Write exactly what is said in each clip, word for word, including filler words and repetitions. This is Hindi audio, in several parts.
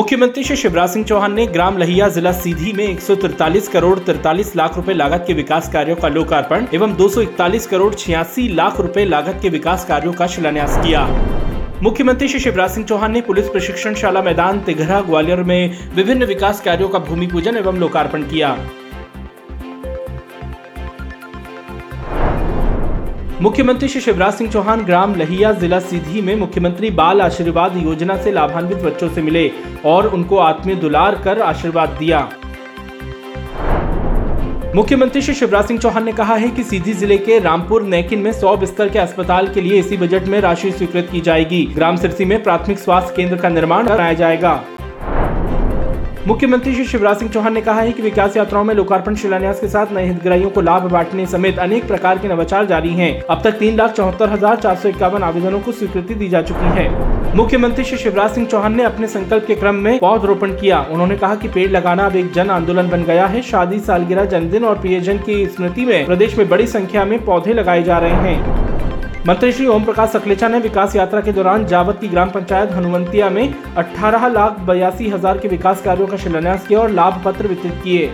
मुख्यमंत्री श्री शिवराज सिंह चौहान ने ग्राम लहिया जिला सीधी में एक सौ तैंतालीस करोड़ तैंतालीस लाख रुपए लागत के विकास कार्यों का लोकार्पण एवं दो सौ इकतालीस करोड़ छियासी लाख रुपए लागत के विकास कार्यों का शिलान्यास किया। मुख्यमंत्री श्री शिवराज सिंह चौहान ने पुलिस प्रशिक्षण शाला मैदान तिघरा ग्वालियर में विभिन्न विकास कार्यों का भूमि पूजन एवं लोकार्पण किया। मुख्यमंत्री श्री शिवराज सिंह चौहान ग्राम लहिया जिला सीधी में मुख्यमंत्री बाल आशीर्वाद योजना से लाभान्वित बच्चों से मिले और उनको आत्मीय दुलार कर आशीर्वाद दिया। मुख्यमंत्री श्री शिवराज सिंह चौहान ने कहा है कि सीधी जिले के रामपुर नैकिन में सौ बिस्तर के अस्पताल के लिए इसी बजट में राशि स्वीकृत की जाएगी। ग्राम सिरसी में प्राथमिक स्वास्थ्य केंद्र का निर्माण कराया जाएगा। मुख्यमंत्री श्री शिवराज सिंह चौहान ने कहा है कि विकास यात्राओं में लोकार्पण शिलान्यास के साथ नए हितग्राहियों को लाभ बांटने समेत अनेक प्रकार के नवाचार जारी हैं। अब तक तीन लाख चौहत्तर हजार चार सौ इक्यावन आवेदनों को स्वीकृति दी जा चुकी है। मुख्यमंत्री श्री शिवराज सिंह चौहान ने अपने संकल्प के क्रम में पौधरोपण किया। उन्होंने कहा कि पेड़ लगाना अब एक जन आंदोलन बन गया है। शादी, सालगिरह, जन्मदिन और प्रियजन की स्मृति में प्रदेश में बड़ी संख्या में पौधे लगाए जा रहे हैं। मंत्री श्री ओम प्रकाश सकलेचा ने विकास यात्रा के दौरान जावत की ग्राम पंचायत हनुमंतिया में अठारह लाख बयासी हजार के विकास कार्यों का शिलान्यास किया और लाभ पत्र वितरित किए।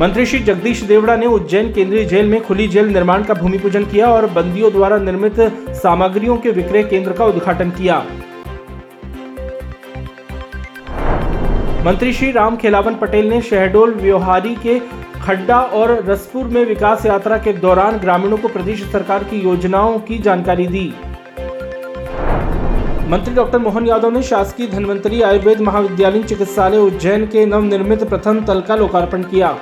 मंत्री श्री जगदीश देवड़ा ने उज्जैन केंद्रीय जेल में खुली जेल निर्माण का भूमि पूजन किया और बंदियों द्वारा निर्मित सामग्रियों के विक्रय केंद्र का उद्घाटन किया। मंत्री श्री राम खेलावन पटेल ने शहडोल, व्योहारी के खड्डा और रसपुर में विकास यात्रा के दौरान ग्रामीणों को प्रदेश सरकार की योजनाओं की जानकारी दी। मंत्री डॉक्टर मोहन यादव ने शासकीय धन्वंतरी आयुर्वेद महाविद्यालयी चिकित्सालय उज्जैन के नवनिर्मित प्रथम तल का लोकार्पण किया।